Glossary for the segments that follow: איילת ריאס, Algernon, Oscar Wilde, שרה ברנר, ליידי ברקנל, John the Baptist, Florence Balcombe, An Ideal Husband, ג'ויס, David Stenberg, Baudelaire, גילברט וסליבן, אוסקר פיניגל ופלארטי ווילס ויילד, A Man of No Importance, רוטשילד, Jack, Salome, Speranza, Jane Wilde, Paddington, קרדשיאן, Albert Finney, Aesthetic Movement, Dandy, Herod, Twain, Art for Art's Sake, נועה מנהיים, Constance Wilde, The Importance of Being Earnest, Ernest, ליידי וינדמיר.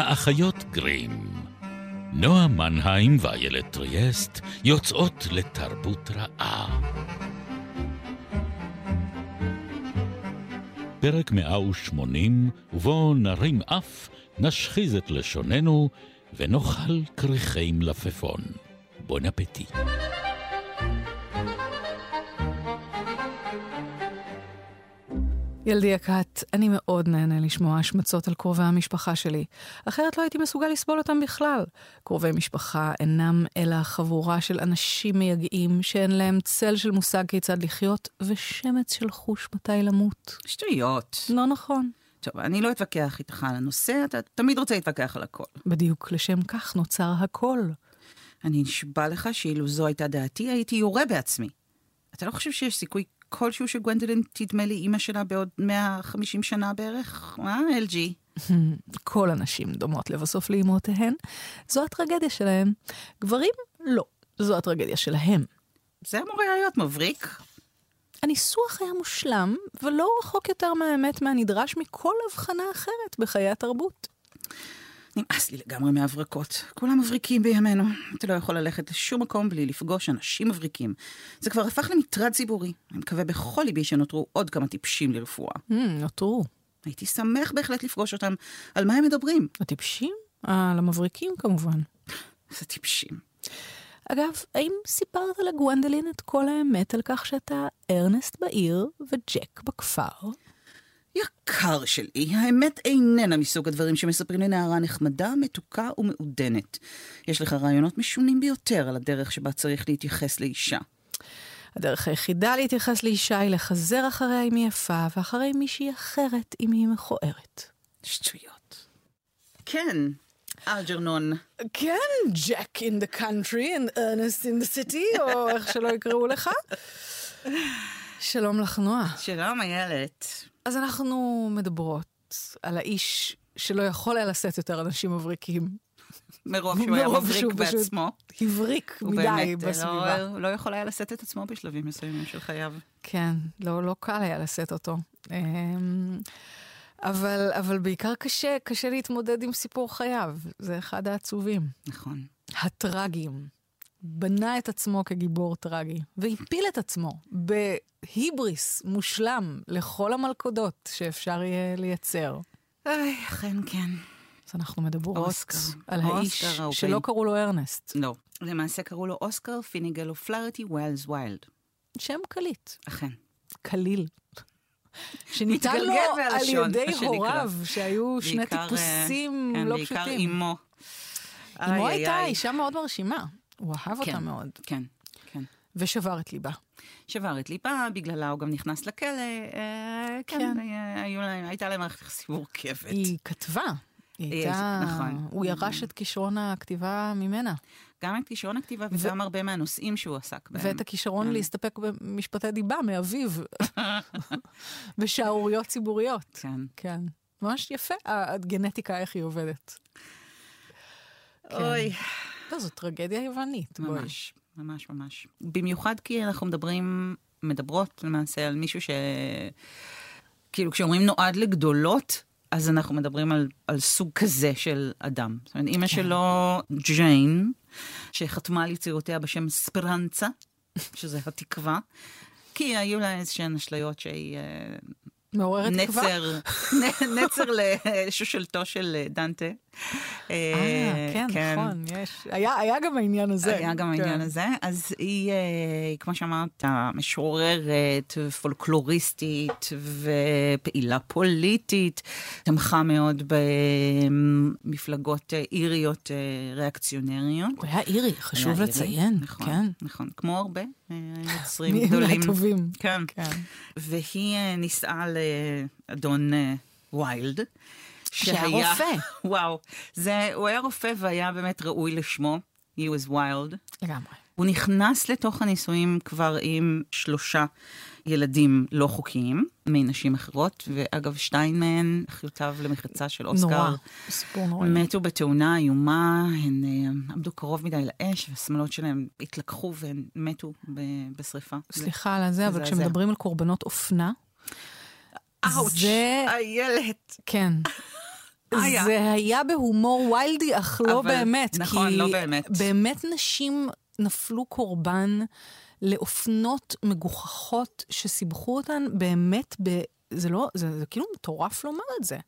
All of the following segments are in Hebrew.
האחיות גרים. נועה מנהיים ואיילת טריאסט יוצאות לתרבות רעה. פרק 180, ובו נרים אף, נשחיז את לשוננו ונאכל קריחי מלפפון. בון אפטי. ילדי יקת, אני מאוד נהנה לשמוע השמצות על קרובי המשפחה שלי. אחרת לא הייתי מסוגל לסבול אותם בכלל. קרובי משפחה אינם אלא חבורה של אנשים מייגעים שאין להם צל של מושג כיצד לחיות ושמץ של חוש מתי למות. שטויות. לא נכון. טוב, אני לא אתווכח איתך על הנושא, אתה תמיד רוצה להתווכח על הכל. בדיוק, לשם כך נוצר הכל. אני נשבע לך שאילו זו הייתה דעתי, הייתי יורה בעצמי. אתה לא חושב שיש סיכוי כלשהו שגוונדלין תדמה לי אימא שלה בעוד 150 שנה בערך? אה, אלג'י? כל הנשים דומות לבסוף לאימותיהן. זו הטרגדיה שלהם. גברים? לא. זו הטרגדיה שלהם. זה אמור היה להיות מבריק. הניסוח היה מושלם, ולא רחוק יותר מהאמת מהנדרש מכל הבחנה אחרת בחיי התרבות. נמאס לי לגמרי מהברקות. כולם מבריקים בימינו. אתה לא יכול ללכת לשום מקום בלי לפגוש אנשים מבריקים. זה כבר הפך למטרד ציבורי. אני מקווה בכל ליבי שנותרו עוד כמה טיפשים לרפואה. נותרו. הייתי שמח בהחלט לפגוש אותם. על מה הם מדברים? הטיפשים? על המבריקים כמובן. זה טיפשים. אגב, האם סיפרת לגוונדלין את כל האמת על כך שאתה ארנסט בעיר וג'ק בכפר? יקר שלי, האמת איננה מסוג הדברים שמספרים לנערה נחמדה, מתוקה ומעודנת. יש לך רעיונות משונים ביותר על הדרך שבה צריך להתייחס לאישה. הדרך היחידה להתייחס לאישה היא לחזר אחריה אם היא יפה, ואחרי מישהי אחרת אם היא מכוערת. שטויות. כן, אלג'רנון. כן, Jack in the country and Ernest in the city, או איך שלא יקראו לך. שלום לך, נועה. שלום, איילת. אז אנחנו מדברות על האיש שלא יכול היה לשאת יותר אנשים מבריקים. מרוב שהוא היה מבריק בעצמו. הבריק מדי בסביבה. הוא לא יכול היה לשאת את עצמו בשלבים מסוימים של חייו. כן, לא קל היה לשאת אותו. אבל בעיקר קשה להתמודד עם סיפור חייו. זה אחד העצובים. נכון. הטרגים. בנה את עצמו כגיבור טרגי, והפיל את עצמו בהיבריס מושלם לכל המלכודות שאפשר יהיה לייצר. אכן כן. אז אנחנו מדברות על האיש שלא קראו לו ארנסט. לא. למעשה קראו לו אוסקר פיניגל ופלארטי ווילס ויילד. שם קליט. אכן. קליל. שניתן לו על ידי הוריו, שהיו שני טיפוסים לא פשוטים. בעיקר אימו. אימו הייתה אישה מאוד מרשימה. הוא אהב אותה מאוד. כן, כן. ושבר את ליבה. שבר את ליבה, בגללה הוא גם נכנס לכלא. כן. הייתה להם מערכת יחסים מורכבת. היא כתבה. נכון. הוא ירש את כישרון הכתיבה ממנה. גם את כישרון הכתיבה וגם הרבה מהנושאים שהוא עסק בהם. ואת הכישרון להסתפק במשפטי דיבה מאביו. בשערוריות ציבוריות. כן. כן. ממש יפה. הגנטיקה איך היא עובדת. אוי. זו טרגדיה יוונית. ממש, בואי. ממש, ממש. במיוחד כי אנחנו מדברות למעשה על מישהו ש... כאילו כשאומרים נועד לגדולות, אז אנחנו מדברים על סוג כזה של אדם. זאת אומרת, אמא שלו, ג'יין, שחתמה על יצירותיה בשם ספרנצה, שזה התקווה, כי היו לה איזשהן אשליות שהיא... מעוררת תקווה? נצר לשושלתו של דנטה. כן, נכון, יש. היה גם העניין הזה. היה גם העניין הזה. אז היא, כמו שאמרת, משוררת, פולקלוריסטית ופעילה פוליטית, תמכה מאוד במפלגות איריות ריאקציונריות. הוא היה אירי, חשוב לציין. נכון, כמו הרבה יוצרים גדולים. טובים. כן. והיא נישאה לאדון ויילד, שהיה רופא. וואו. הוא היה רופא והיה באמת ראוי לשמו. He was wild. לגמרי. הוא נכנס לתוך הנישואים כבר עם 3 ילדים לא חוקיים, מנשים אחרות, ואגב 2 מהן, אחיותיו למחצה של אוסקר. נורא. סיפור נורא. מתו בתאונה איומה, הן עמדו קרוב מדי לאש, והשמלות שלהם התלקחו והן מתו בשריפה. סליחה על זה, אבל כשמדברים על קורבנות אופנה, אאוץ', איילת. כן. זה היה בהומור ויילדי, אך לא באמת. נכון, לא באמת. כי באמת נשים נפלו קורבן לאופנות מגוחכות שסיבכו אותן באמת, זה כאילו מטורף לומר את זה.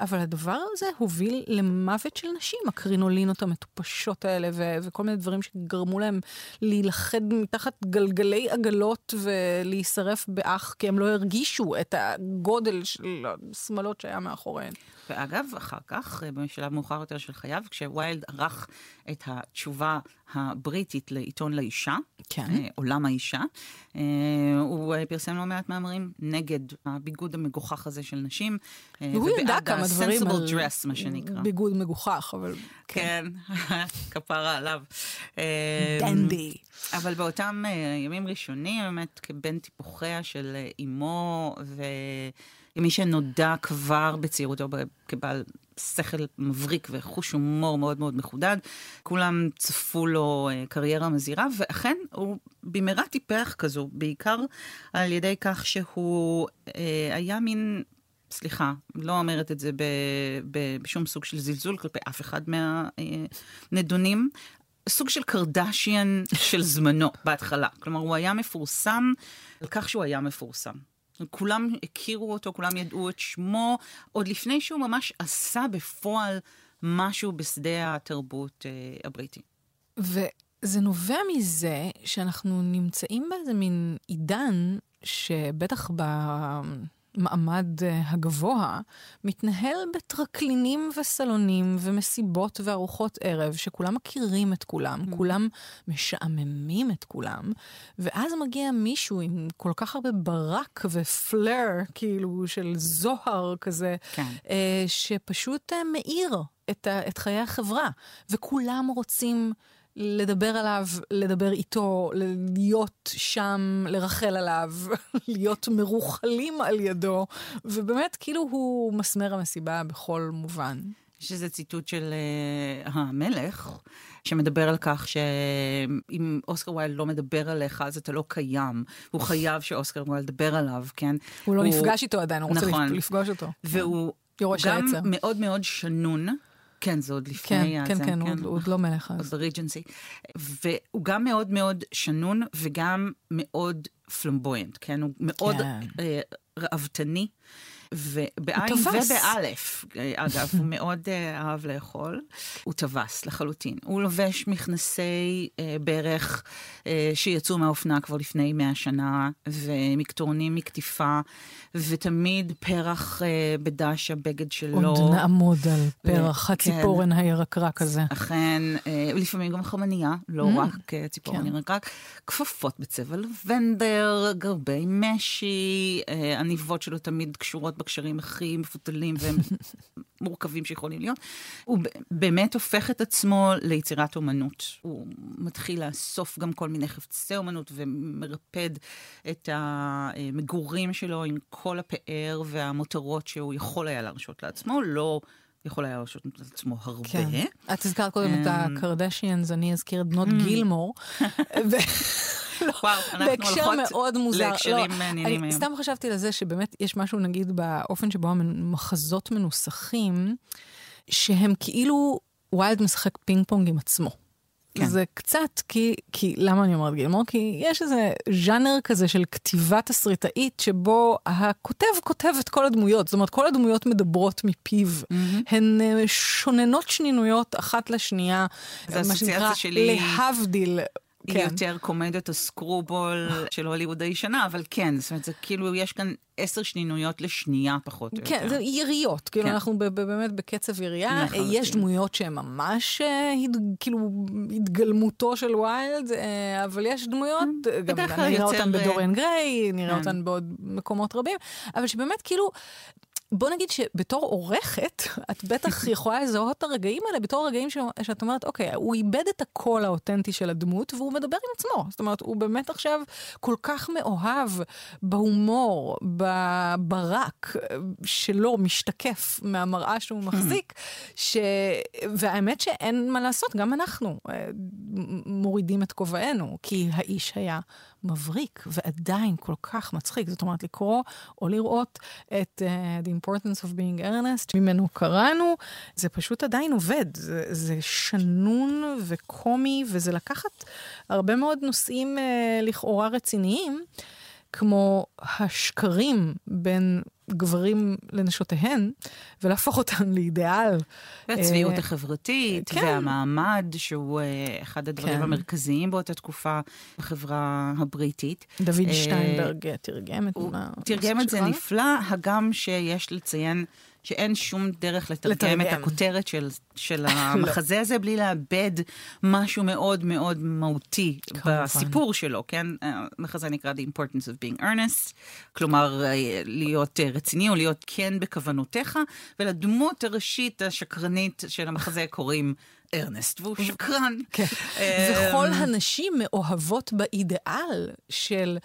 אבל הדבר הזה הוביל למוות של נשים, הקרינולינות המטופשות האלה, וכל מיני דברים שגרמו להם להילחד מתחת גלגלי עגלות, ולהישרף באח, כי הם לא הרגישו את הגודל של השמלות שהיה מאחוריהן. ואגב, אחר כך, בשלב מאוחר יותר של חייו, כשווילד ערך את התשובה הבריטית לעיתון לאישה, עולם האישה, הוא פרסם לא מעט מאמרים נגד הביגוד המגוחך הזה של נשים, ובעד ה-sensible dress, מה שנקרא. ביגוד מגוחך, אבל... כן, כפרה עליו. דנדי. אבל באותם ימים ראשונים, באמת כבן טיפוחיה של אמו, ומי שנודע כבר בצעירותו כבעל שכל מבריק וחוש הומור מאוד מאוד מחודד, כולם צפו לו קריירה מזהירה, ואכן הוא במהרה טיפח כזו, בעיקר על ידי כך שהוא היה מין... סליחה, לא אומרת את זה בשום סוג של זלזול כלפי אף אחד מהנדונים, סוג של קרדשיאן של זמנו בהתחלה. כלומר, הוא היה מפורסם על כך שהוא היה מפורסם. כולם הכירו אותו, כולם ידעו את שמו, עוד לפני שהוא ממש עשה בפועל משהו בשדה התרבות הבריטי. וזה נובע מזה שאנחנו נמצאים באיזה מין עידן שבטח מעמד הגבוה, מתנהל בטרקלינים וסלונים ומסיבות וארוחות ערב, שכולם מכירים את כולם, כולם משעממים את כולם, ואז מגיע מישהו עם כל כך הרבה ברק ופלר, כאילו של זוהר כזה, שפשוט מאיר את חיי החברה, וכולם רוצים לדבר עליו, לדבר איתו, להיות שם, לרחל עליו, להיות מרוחלים על ידו, ובאמת כאילו הוא מסמר המסיבה בכל מובן. שזה ציטוט של המלך, שמדבר על כך שאם אוסקר ווילד לא מדבר עליך, אז אתה לא קיים. הוא חייב שאוסקר ווילד דבר עליו, כן? הוא לא נפגש איתו עדיין, הוא רוצה לפגוש אותו. והוא גם מאוד מאוד שנון, כן, זה עוד לפני. כן, עוד לא מלך. עוד בריג'נסי. והוא גם מאוד מאוד שנון, וגם מאוד פלמבויינט, כן? הוא מאוד ראוותני, ובעין ובאלף, אגב, הוא מאוד אהב לאכול. הוא טווס לחלוטין. הוא לובש מכנסי ברך שיצאו מהאופנה כבר לפני 100 שנה, ומקטורנים מקטיפה, ותמיד פרח בדש הבגד שלו. עוד נעמוד על פרח, הציפורן הירקרק הזה. אכן, לפעמים גם חמניה, לא רק ציפורן ירקרק. כפפות בצבע לבנדר, גרבי משי, עניבות שלו תמיד קשורות בקשרים הכי מפותלים ומורכבים שיכולים להיות. הוא באמת הופך את עצמו ליצירת אומנות. הוא מתחיל לאסוף גם כל מיני חפצי אומנות, ומרפד את המגורים שלו עם כל הפאר והמותרות שהוא יכול היה להרשות לעצמו, לא יכול היה להרשות לעצמו הרבה. כן. את הזכרת קודם את הקרדשיאנס, אני אזכיר דנות גילמור. בהקשר מאוד מוזר. אני סתם חשבתי לזה שבאמת יש משהו, נגיד, באופן שבו המחזות מנוסחים, שהם כאילו ווילד משחק פינג פונג עם עצמו. זה קצת, כי למה אני אומרת גילמור? כי יש איזה ז'אנר כזה של כתיבה תסריטאית, שבו הכותב כותב את כל הדמויות, זאת אומרת, כל הדמויות מדברות מפיו, הן שוננות שנינויות אחת לשנייה, מה שנקרא להבדיל, היא יותר קומדיות הסקרובול של הוליווד הישנה, אבל כן, זאת אומרת, זה כאילו יש כאן 10 שנינויות לשנייה פחות. כן, זה יריות, כאילו אנחנו באמת בקצב ירייה, יש דמויות שהן ממש כאילו התגלמותו של ווילד, אבל יש דמויות, גם נראה אותן בדוריאן גריי, נראה אותן בעוד מקומות רבים, אבל שבאמת כאילו, בוא נגיד שבתור עורכת, את בטח יכולה לזהות את הרגעים האלה, בתור הרגעים שאת אומרת, אוקיי, הוא איבד את הקול האותנטי של הדמות, והוא מדבר עם עצמו. זאת אומרת, הוא באמת עכשיו כל כך מאוהב בהומור, בברק, שלא משתקף מהמראה שהוא מחזיק, והאמת שאין מה לעשות, גם אנחנו מורידים את כובענו, כי האיש היה מבריק ועדיין כל כך מצחיק. זאת אומרת, לקרוא או לראות את The Importance of Being Earnest, ממנו קראנו, זה פשוט עדיין עובד. זה שנון וקומי, וזה לקחת הרבה מאוד נושאים לכאורה רציניים, כמו השקרים בין גברים לנשותיהן, ולהפוך אותן לאידיאל. והצביעות החברתית, כן. והמעמד, שהוא אחד הדברים כן. המרכזיים באותה תקופה בחברה הבריטית. דוד שטיינברג תרגם את מה... תרגם את זה נפלא, הגם שיש לציין שאין שום דרך לתרגם את הכותרת של המחזה הזה, בלי לאבד משהו מאוד מאוד מהותי בסיפור שלו, כן? המחזה נקרא The Importance of Being Earnest, כלומר, להיות רציני, או להיות כן בכוונותיך, ולדמות הראשית השקרנית של המחזה קוראים ארנסט, והוא שקרן. וכל הנשים מאוהבות באידאל של...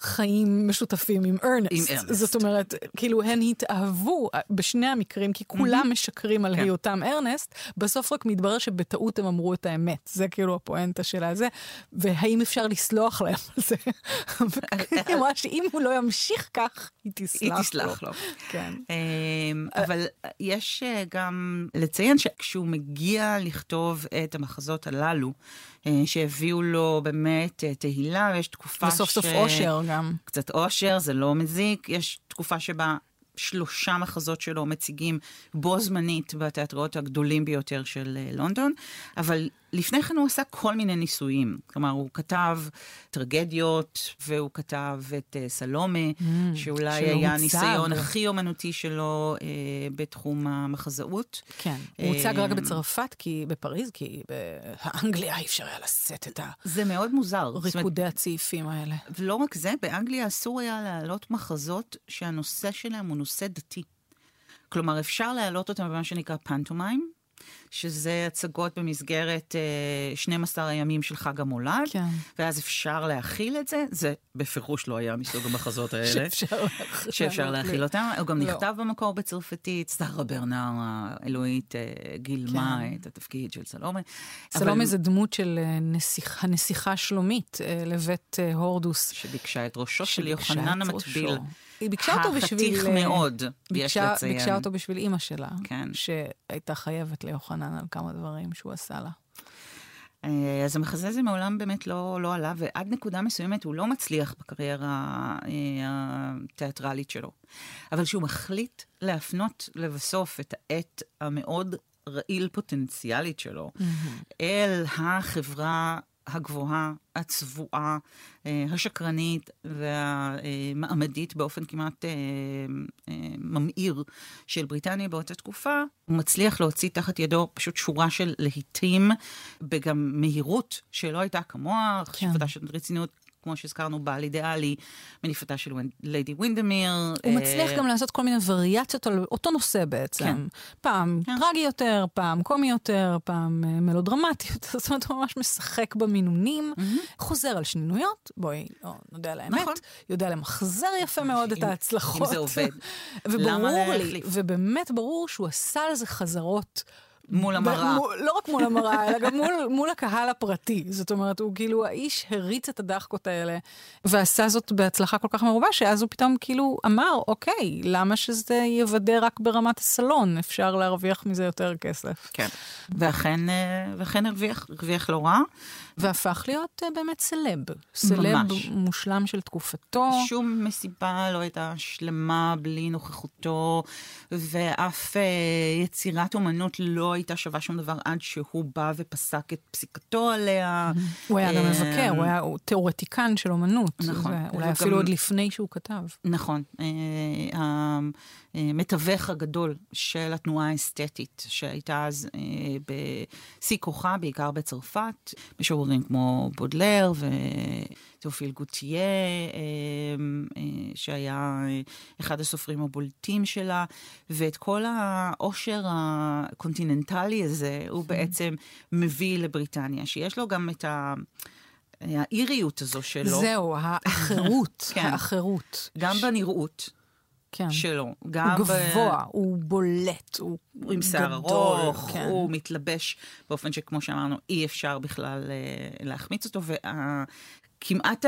חיים משותפים עם ארנסט. זאת אומרת, כאילו הן התאהבו בשני המקרים, כי כולם משקרים על היותם ארנסט, בסוף רק מתברר שבטעות הם אמרו את האמת. זה כאילו הפואנטה שלה זה, והאם אפשר לסלוח להם על זה? היא אמרה שאם הוא לא ימשיך כך, היא תסלח לו. אבל יש גם לציין שכשהוא מגיע לכתוב את המחזות הללו, שהביאו לו באמת תהילה, יש תקופה ש... וסוף סוף אושר גם. קצת אושר, זה לא מזיק. יש תקופה שבה 3 מחזות שלו מציגים בו זמנית בתיאטראות הגדולים ביותר של לונדון, אבל לפני כן הוא עשה כל מיני ניסויים. כלומר, הוא כתב טרגדיות, והוא כתב את סלומה, שאולי היה ניסיון הכי אומנותי שלו בתחום המחזאות. כן, הוא הוצג רק בצרפת, כי בפריז, כי באנגליה אי אפשר היה לשאת את ה... זה מאוד מוזר. ריקודי הצעיפים האלה. ולא רק זה, באנגליה אסור היה להעלות מחזות שהנושא שלהם הוא נושא דתי. כלומר, אפשר להעלות אותם במה שנקרא פנטומיים, שזה הצגות במסגרת 12 הימים של חג המולד, כן. ואז אפשר להכיל את זה, זה בפירוש לא היה מסוג המחזות האלה, שאפשר להכיל אותם, הוא גם נכתב במקור בצרפתית, שרה ברנר האלוהית גילמה כן. את התפקיד של סלומה. סלומה זה דמות של הנסיכה שלומית לבית הורדוס. שביקשה את ראשו של יוחנן המטביל. היא ביקשה אותו בשביל... חתיך מאוד, יש לציין. ביקשה אותו בשביל אימא שלה, כן. שהייתה חייבת ליוחנן על כמה דברים שהוא עשה לה. אז המחזה הזה מעולם באמת לא עלה, ועד נקודה מסוימת הוא לא מצליח בקריירה התיאטרלית שלו. אבל שהוא מחליט להפנות לבסוף את העת המאוד רעיל פוטנציאלית שלו, אל החברה הגבוהה, הצבועה, השקרנית והמעמדית באופן כמעט ממאיר של בריטניה באותה תקופה, הוא מצליח להוציא תחת ידו פשוט שורה של להיטים, וגם מהירות שלא הייתה כמוה, חשיבתה של רצינות, כמו שהזכרנו, בעל אידיאלי, מניפתה של ליידי וינדמיר. הוא מצליח גם לעשות כל מיני וריאציות על אותו נושא בעצם. כן. פעם טרגי יותר, פעם קומי יותר, פעם מלודרמטי יותר. זאת אומרת, הוא ממש משחק במינונים, חוזר על שנינויות, בואי, נודע לאמת, נכון. יודע למחזר יפה מאוד את ההצלחות. אם זה עובד. למה להחליף? ובאמת ברור שהוא עשה לזה חזרות מול המראה. לא רק מול המראה, אלא גם מול הקהל הפרטי. זאת אומרת, הוא כאילו, האיש הריץ את הדחקות האלה, ועשה זאת בהצלחה כל כך מרובה, שאז הוא פתאום כאילו אמר, אוקיי, למה שזה יוודא רק ברמת הסלון? אפשר להרוויח מזה יותר כסף. כן. ואכן הרוויח לא רע. והפך להיות באמת סלב. סלב מושלם של תקופתו. שום מסיבה לא הייתה שלמה בלי נוכחותו, ואף יצירת אומנות לא הייתה שווה שום דבר עד שהוא בא ופסק את פסיקתו עליה. הוא היה גם מבקר, הוא היה תיאורטיקן של אומנות. נכון. אולי אפילו עוד לפני שהוא כתב. נכון. המתווך הגדול של התנועה האסתטית, שהייתה אז בשיא כוחה, בעיקר בצרפת, משוררים כמו בודלר ותאופיל גוטייה, שהיה אחד הסופרים הבולטים שלה, ואת כל העושר הקונטיננטלי הזה, הוא בעצם מביא לבריטניה, שיש לו גם את ה... האיריות הזו שלו. זהו, האחרות. האחרות. גם בנראות. כן. שלו. גם הוא גבוה, הוא בולט, הוא גדול. עם שיער ארוך, כן. הוא מתלבש באופן שכמו שאמרנו, אי אפשר בכלל להחמיץ אותו, כמעט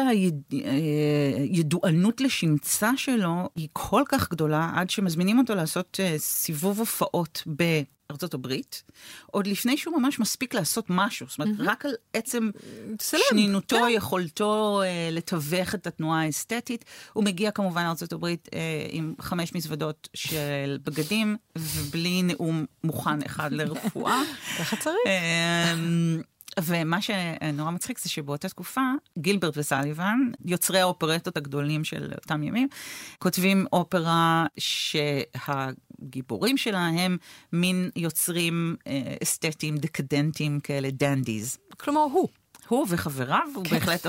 הידוענות לשמצה שלו היא כל כך גדולה, עד שמזמינים אותו לעשות סיבוב הופעות בארצות הברית, עוד לפני שהוא ממש מספיק לעשות משהו, זאת אומרת, רק על עצם שנינותו, יכולתו לתווך את התנועה האסתטית, הוא מגיע כמובן לארצות הברית עם 5 מזוודות של בגדים, ובלי נאום מוכן אחד לרפואה. ככה צריך. ומה שנורא מצחיק זה שבאותה תקופה, גילברט וסליבן, יוצרי האופרטות הגדולים של אותם ימים, כותבים אופרה שהגיבורים שלה הם מין יוצרים אסתטיים, דקדנטיים כאלה, דנדיז. כלומר הוא וחבריו, הוא בהחלט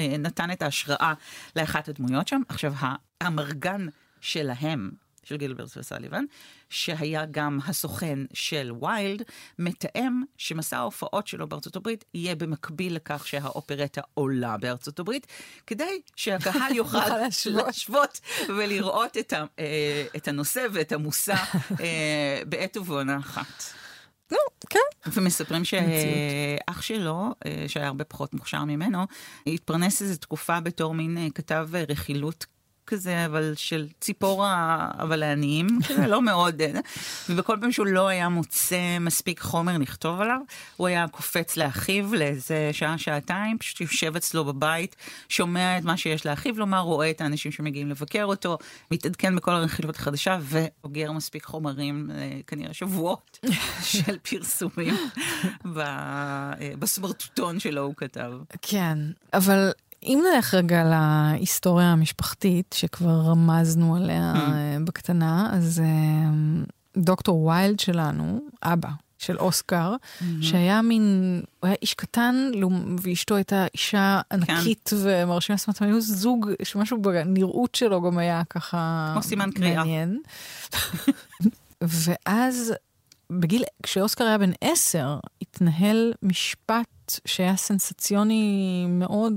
נתן את ההשראה לאחת הדמויות שם. עכשיו, המרגן שלהם, של גילברט וסליבן, שהיה גם הסוכן של ויילד, מתאם שמסע ההופעות שלו בארצות הברית יהיה במקביל לכך שהאופרטה עולה בארצות הברית, כדי שהקהל יוכל להשוות ולראות את הנושא ואת המוסע בעת ובעונה אחת. נו, כן. ומספרים שאח שלו, שהיה הרבה פחות מוכשר ממנו, התפרנס איזו תקופה בתור מין כתב רכילות כזה, אבל של ציפורה, אבל העניים, כזה לא מאוד, ובכל פעם שהוא לא היה מוצא מספיק חומר לכתוב עליו, הוא היה קופץ לאחיו לאיזה שעה, שעתיים, פשוט יושב אצלו בבית, שומע את מה שיש לאחיו לומר, רואה את האנשים שמגיעים לבקר אותו, מתעדכן בכל הרכילות החדשה, ואוגר מספיק חומרים, כנראה שבועות, של פרסומים, בסמרטוטון שלו הוא כתב. כן, אבל אם נלך רגע להיסטוריה המשפחתית, שכבר רמזנו עליה בקטנה, אז דוקטור ויילד שלנו, אבא של אוסקר, שהיה מין, הוא היה איש קטן, ואשתו הייתה אישה ענקית ומרשימה, זאת אומרת, היו זוג שמשהו בנראות שלו גם היה ככה מעניין. ואז כשאוסקר היה בן 10, התנהל משפט שהיה סנסציוני מאוד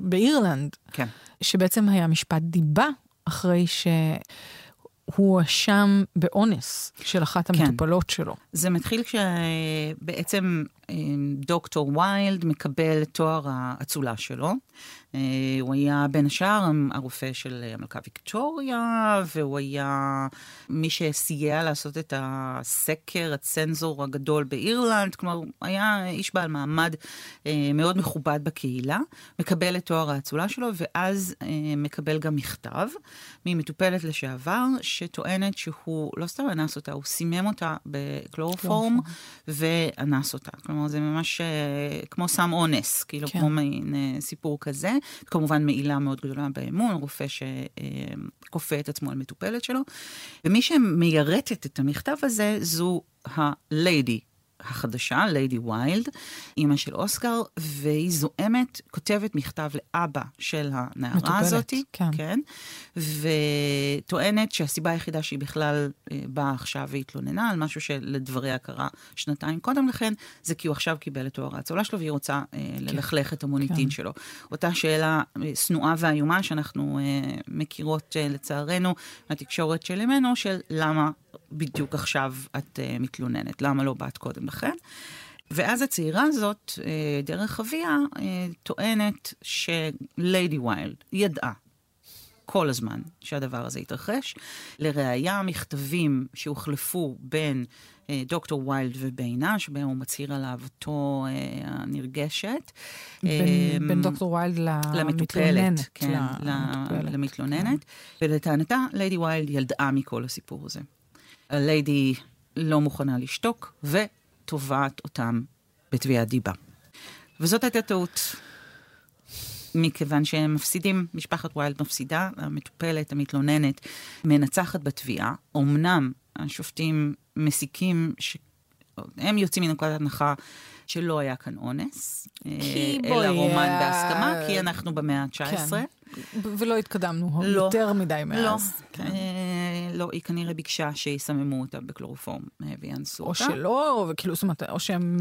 באירלנד, כן. שבעצם היה משפט דיבה אחרי שהוא אשם באונס של אחת המטופלות שלו. זה מתחיל כשבעצם דוקטור ויילד מקבל תואר האצולה שלו. הוא היה בין השאר הרופא של המלכה ויקטוריה, והוא היה מי שסייע לעשות את הסקר, הצנזור הגדול באירלנד, כלומר, היה איש בעל מעמד מאוד מכובד בקהילה, מקבל את תואר האצולה שלו, ואז מקבל גם מכתב ממטופלת לשעבר, שטוענת שהוא לא סתם אנס אותה, הוא סימם אותה בקלורופורם, ואנס אותה. כלומר, זה ממש כמו סם אונס, כאילו כמו סיפור כזה. כמובן, מעילה מאוד גדולה באמון, רופא שכופה את עצמו על מטופלת שלו. ומי שמיירטת את המכתב הזה, זו הליידי החדשה, ליידי ויילד, אמא של אוסקר, והיא זועמת, כותבת מכתב לאבא של הנערה הזאת, כן, וטוענת שהסיבה היחידה שהיא בכלל באה עכשיו והתלוננה על משהו שלדבריה קרה שנתיים קודם לכן, זה כי הוא עכשיו קיבל את תואר האצולה שלו, והיא רוצה ללכלך את המוניטין שלו. אותה שאלה סנועה ואיומה שאנחנו מכירות לצערנו התקשורת של ימינו, של למה בדיוק עכשיו את מתלוננת, למה לא באת קודם לכן? ואז הצעירה הזאת, דרך אביה, טוענת שליידי ויילד ידעה כל הזמן שהדבר הזה יתרחש. לראיה, מכתבים שהוחלפו בין דוקטור ויילד ובינה, שבהם הוא מצהיר על אהבתו הנרגשת. בין דוקטור ויילד למתלוננת. כן, למתלוננת. ולטענתה, ליידי ויילד ידעה מכל הסיפור הזה. הליידי לא מוכנה לשתוק, וטובעת אותם בתביעת דיבה. וזאת הייתה טעות, מכיוון שהם מפסידים, משפחת ויילד מפסידה, המטופלת, המתלוננת, מנצחת בתביעה. אמנם השופטים מסיקים שהם יוצאים מנקודת הנחה שלא היה כאן אונס, אלא רומן בהסכמה, כי אנחנו במאה ה-19. ולא התקדמנו יותר מדי מאז. לא, היא כנראה ביקשה שיסממו אותה בקלורופורם ויאנסו אותה. או שלא, או שהם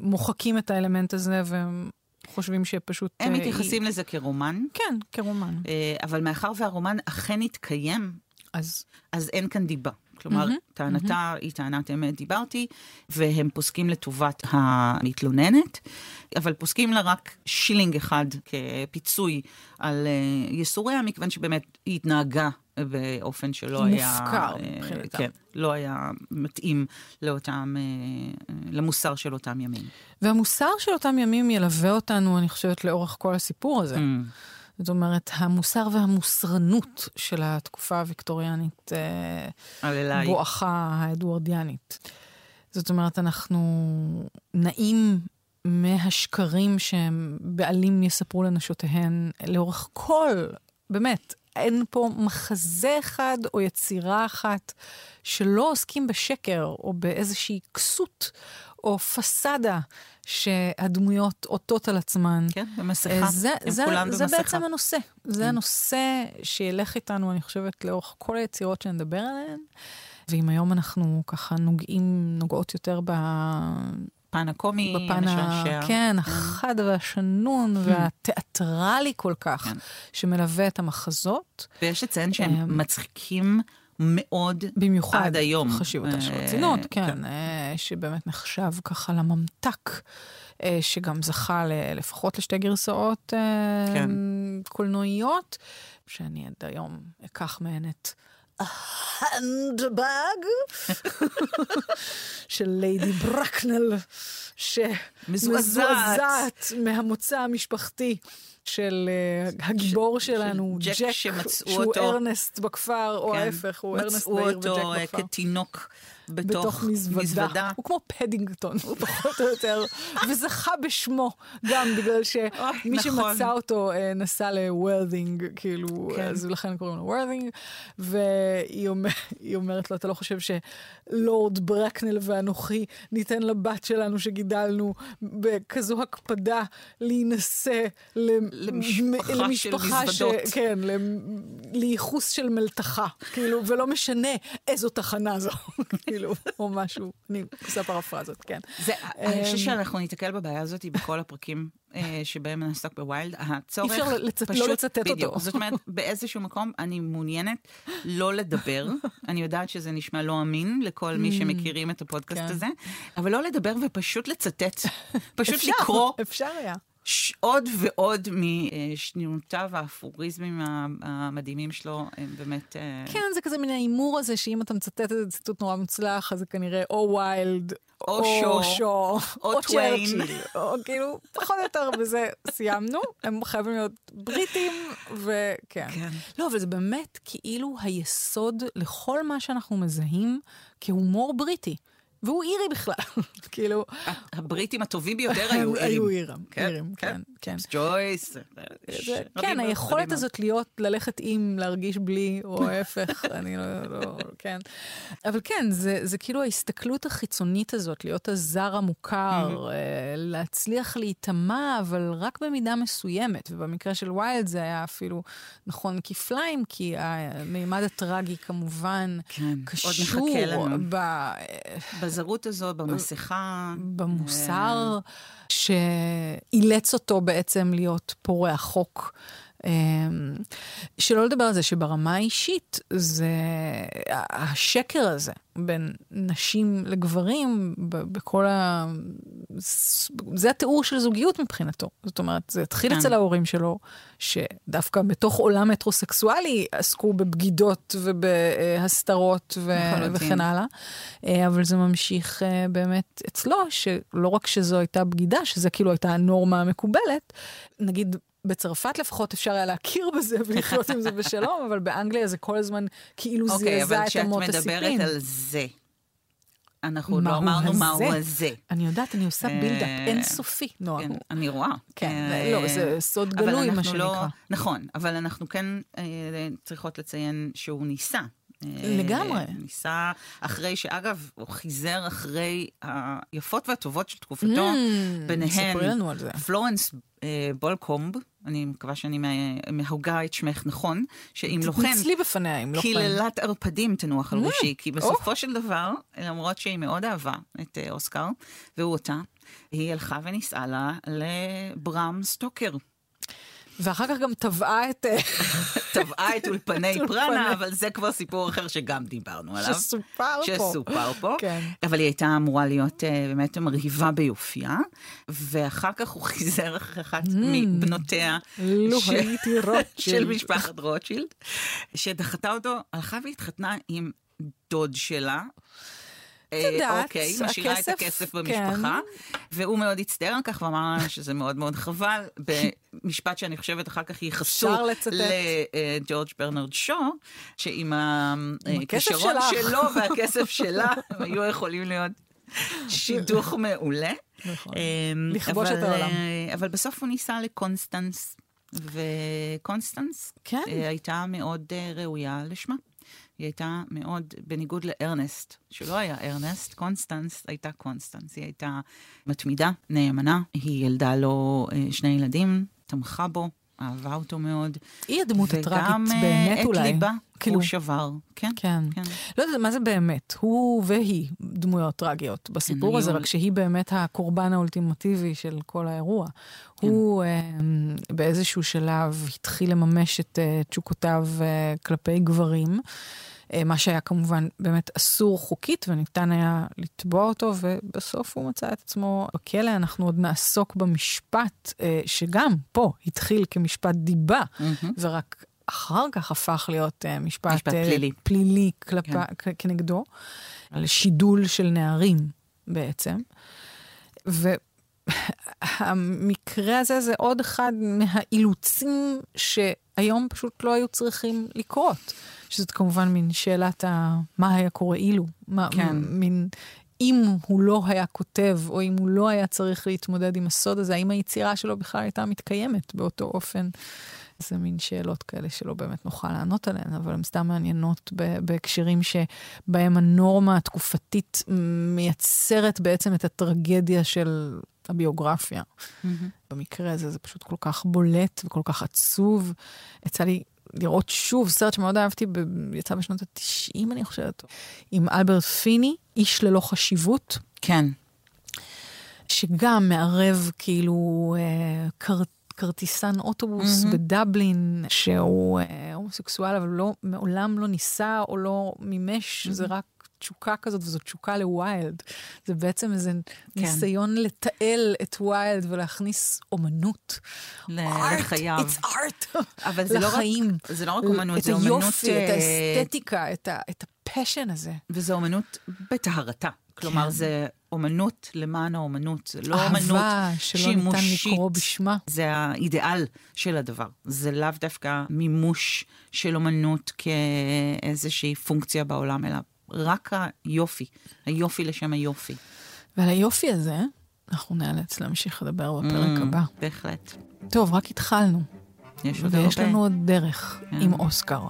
מוחקים את האלמנט הזה וחושבים שפשוט הם מתייחסים לזה כרומן. כן, כרומן. אבל מאחר והרומן אכן התקיים, אז אין כאן דיבה. כלומר, טענתה היא טענת אמת, דיברתי, והם פוסקים לטובת המתלוננת, אבל פוסקים לה רק שילינג אחד כפיצוי על יסוריה, מכיוון שבאמת היא התנהגה באופן שלא היה... מופקר מבחינתם. כן, לא היה מתאים לאותם, למוסר של אותם ימים. והמוסר של אותם ימים ילווה אותנו, אני חושבת, לאורך כל הסיפור הזה. זאת אומרת, המוסר והמוסרנות של התקופה הוויקטוריאנית בואכה האדוארדיאנית. זאת אומרת, אנחנו נעים מהשקרים שהם בעלים יספרו לנשותיהן לאורך כל, באמת, אין פה מחזה אחד או יצירה אחת שלא עוסקים בשקר או באיזושהי כסות או פסדה שהדמויות אותות על עצמן. כן, במסכה. זה בעצם הנושא. זה הנושא שילך איתנו, אני חושבת, לאורך כל היצירות שנדבר עליהן. ואם היום אנחנו ככה נוגעות יותר בפן הקומי, בפן המשעשע. כן, החד והשנון והתיאטרלי כל כך, שמלווה את המחזות. ויש לציין שהם מצחיקים מאוד במיוחד עד היום. חשיבות השרצינות, כן. שבאמת נחשב ככה לממתק, שגם זכה לפחות לשתי גרסאות קולנועיות, שאני עד היום אקח מהן את ההנדבג של ליידי ברקנל, שמזועזעת מהמוצא המשפחתי של הגיבור שלנו, ג'ק, שהוא ארנסט בכפר, או ההפך, הוא ארנסט נעיר וג'ק בכפר. מצאו אותו כתינוק בתוך מזוודה. הוא כמו פדינגטון, הוא פחות או יותר, וזכה בשמו, גם בגלל שמי שמצא אותו נסע לוורדינג, כאילו, אז לכן קוראים לו וורדינג, והיא אומרת לו, אתה לא חושב שלורד ברקנל ואנוכי ניתן לבת שלנו שגידלנו בכזו הקפדה להינשא למשפחה של מזוודות. כן, לייחוס של מלתחה, כאילו, ולא משנה איזו תחנה זו, כאילו, או משהו, אני עושה פרפרזות, כן. אני חושב שאנחנו ניתקל בבעיה הזאת בכל הפרקים שבהם נעסוק בווילד, הצורך פשוט... אי אפשר לצטט אותו. זאת אומרת, באיזשהו מקום אני מעוניינת לא לדבר, אני יודעת שזה נשמע לא אמין לכל מי שמכירים את הפודקאסט הזה, אבל לא לדבר ופשוט לצטט, פשוט לקרוא. אפשר היה. עוד ועוד משניונותיו האפוריזמים המדהימים שלו, הם באמת... כן, זה כזה מן האימור הזה, שאם אתה מצטט את ציטוט נורא מצלח, אז זה כנראה או ווילד, או שו, או טוויין, או כאילו, פחות או יותר, וזה סיימנו, הם חייבים להיות בריטים, וכן. לא, אבל זה באמת כאילו היסוד לכל מה שאנחנו מזהים כהומור בריטי. והוא אירי בכלל, כאילו... הבריטים הטובים ביותר היו אירים. היו אירים, כן, כן. ג'ויס. כן, היכולת הזאת להיות, ללכת עם, להרגיש בלי, או ההפך, אני לא... כן. אבל כן, זה כאילו ההסתכלות החיצונית הזאת, להיות הזר המוכר, להצליח להיטמע, אבל רק במידה מסוימת, ובמקרה של ויילד זה היה אפילו, נכון, כפליים, כי המימד הטרגי כמובן קשור ב... בזרות הזו, במסכה. במוסר, שאילץ אותו בעצם להיות פורע חוק. שלא לדבר על זה, שברמה האישית, זה השקר הזה, בין נשים לגברים, בכל ה... זה התיאור של זוגיות מבחינתו. זאת אומרת, זה התחיל אצל ההורים שלו, שדווקא בתוך עולם הטרוסקסואלי עסקו בבגידות ובהסתרות וכן הלאה. אבל זה ממשיך באמת אצלו, שלא רק שזו הייתה בגידה, שזה כאילו הייתה הנורמה המקובלת, נגיד, בצרפת לפחות אפשר היה להכיר בזה ולחיות עם זה בשלום, אבל באנגליה זה כל הזמן כאילו זעזע את אמות הסיפין. אוקיי, אבל כשאת מדברת על זה, אנחנו לא אמרנו מהו הזה. אני יודעת, אני עושה בילדאפ אינסופי, נועה. אני רואה. כן, לא, זה סוד גלוי מה שנקרא. נכון, אבל אנחנו כן צריכות לציין שהוא ניסה. לגמרי. ניסה אחרי שאגב, הוא חיזר אחרי היפות והטובות של תקופתו, ביניהן פלורנס בולקומב, אני מקווה שאני מהוגה את שמך נכון, שאם לא כן, קללת ערפדים תנוח על ראשי, כי בסופו של דבר, למרות שהיא מאוד אהבה את אוסקר, והוא אותה, היא הלכה וניסעה לה לברם סטוקר. ואחר כך גם טבעה את אולפני פרנה, אבל זה כבר סיפור אחר שגם דיברנו עליו. שסופר פה. אבל היא הייתה אמורה להיות באמת מרהיבה ביופייה, ואחר כך הוא חיזר אחת מבנותיה של משפחת רוטשילד, שדחתה אותו, הלכה והתחתנה עם דוד שלה, אוקיי, משאירה את הכסף במשפחה, והוא מאוד הצטער על כך, ואמר שזה מאוד מאוד חבל, במשפט שאני חושבת אחר כך ייחסו לג'ורג' ברנרד שו, שעם הכישרון שלו והכסף שלה, היו יכולים להיות שידוך מעולה. לכבוש את העולם. אבל בסוף הוא ניסה לקונסטנס, וקונסטנס הייתה מאוד ראויה לשמה. היא הייתה מאוד, בניגוד לארנסט, שלא היה ארנסט, קונסטנס הייתה קונסטנס, היא הייתה מתמידה, נאמנה, היא ילדה לו שני ילדים, תמכה בו, אהבה אותו מאוד. היא הדמות הטראגית, באמת אולי. וגם את ליבה, כאילו. הוא שבר. כן? כן. כן. לא יודעת, מה זה באמת? הוא והיא דמויות טראגיות בסיפור הזה, רק שהיא באמת הקורבן האולטימטיבי של כל האירוע. כן. הוא באיזשהו שלב התחיל לממש את תשוקותיו כלפי גברים, מה שהיה כמובן באמת אסור חוקית, וניתן היה לתבוע אותו, ובסוף הוא מצא את עצמו בכלא. אנחנו עוד נעסוק במשפט, שגם פה התחיל כמשפט דיבה, ורק אחר כך הפך להיות משפט פלילי כנגדו, על שידול של נערים בעצם. והמקרה הזה זה עוד אחד מהאילוצים שהיום פשוט לא היו צריכים לקרות. שזאת כמובן מין שאלת מה היה קורה אילו, מין אם הוא לא היה כותב, או אם הוא לא היה צריך להתמודד עם הסוד הזה, האם היצירה שלו בכלל הייתה מתקיימת באותו אופן. זה מין שאלות כאלה שלא באמת נוכל לענות עליהן, אבל הן סתם מעניינות בהקשרים שבהם הנורמה התקופתית מייצרת בעצם את הטרגדיה של הביוגרפיה. במקרה הזה זה פשוט כל כך בולט וכל כך עצוב. יצא לי לראות שוב סרט שמאוד אהבתי, יצא בשנות ה-90, אני חושבת, עם אלברט פיני, איש ללא חשיבות. כן. שגם מערב כאילו כרטיסן אוטובוס בדבלין, שהוא הומוסקסואל, אבל לא, מעולם לא ניסה או לא מימש, זה רק תשוקה כזאת, וזו תשוקה לווילד. זה בעצם איזה ניסיון לתעל את ווילד, ולהכניס אומנות. לחייו. It's art. אבל זה לחיים. זה לא רק אומנות, זה אומנות. את היופי, את האסתטיקה, את הפשן הזה. וזה אומנות בטהרתה. כלומר, זה אומנות למען האומנות. זה לא אומנות שימושית. אהבה שלא ניתן לקרוא בשמה. זה האידיאל של הדבר. זה לאו דווקא מימוש של אומנות כאיזושהי פונקציה בעולם, אלא רק היופי, היופי לשם היופי. ועל היופי הזה, אנחנו נאלץ להמשיך לדבר בפרק הבא. בהחלט. טוב, רק התחלנו. יש עוד הרבה. ויש לנו עוד דרך עם אוסקר.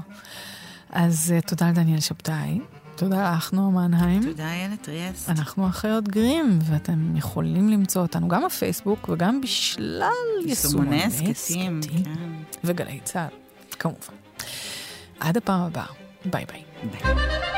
אז תודה לדניאל שבתאי. תודה לך, נועה מנהיים. תודה, איילת ריאס. אנחנו אחיות גרים, ואתם יכולים למצוא אותנו גם בפייסבוק, וגם בשלל יישומוני סקטים. וגלי צהל, כמובן. עד הפעם הבאה. ביי ביי. ביי.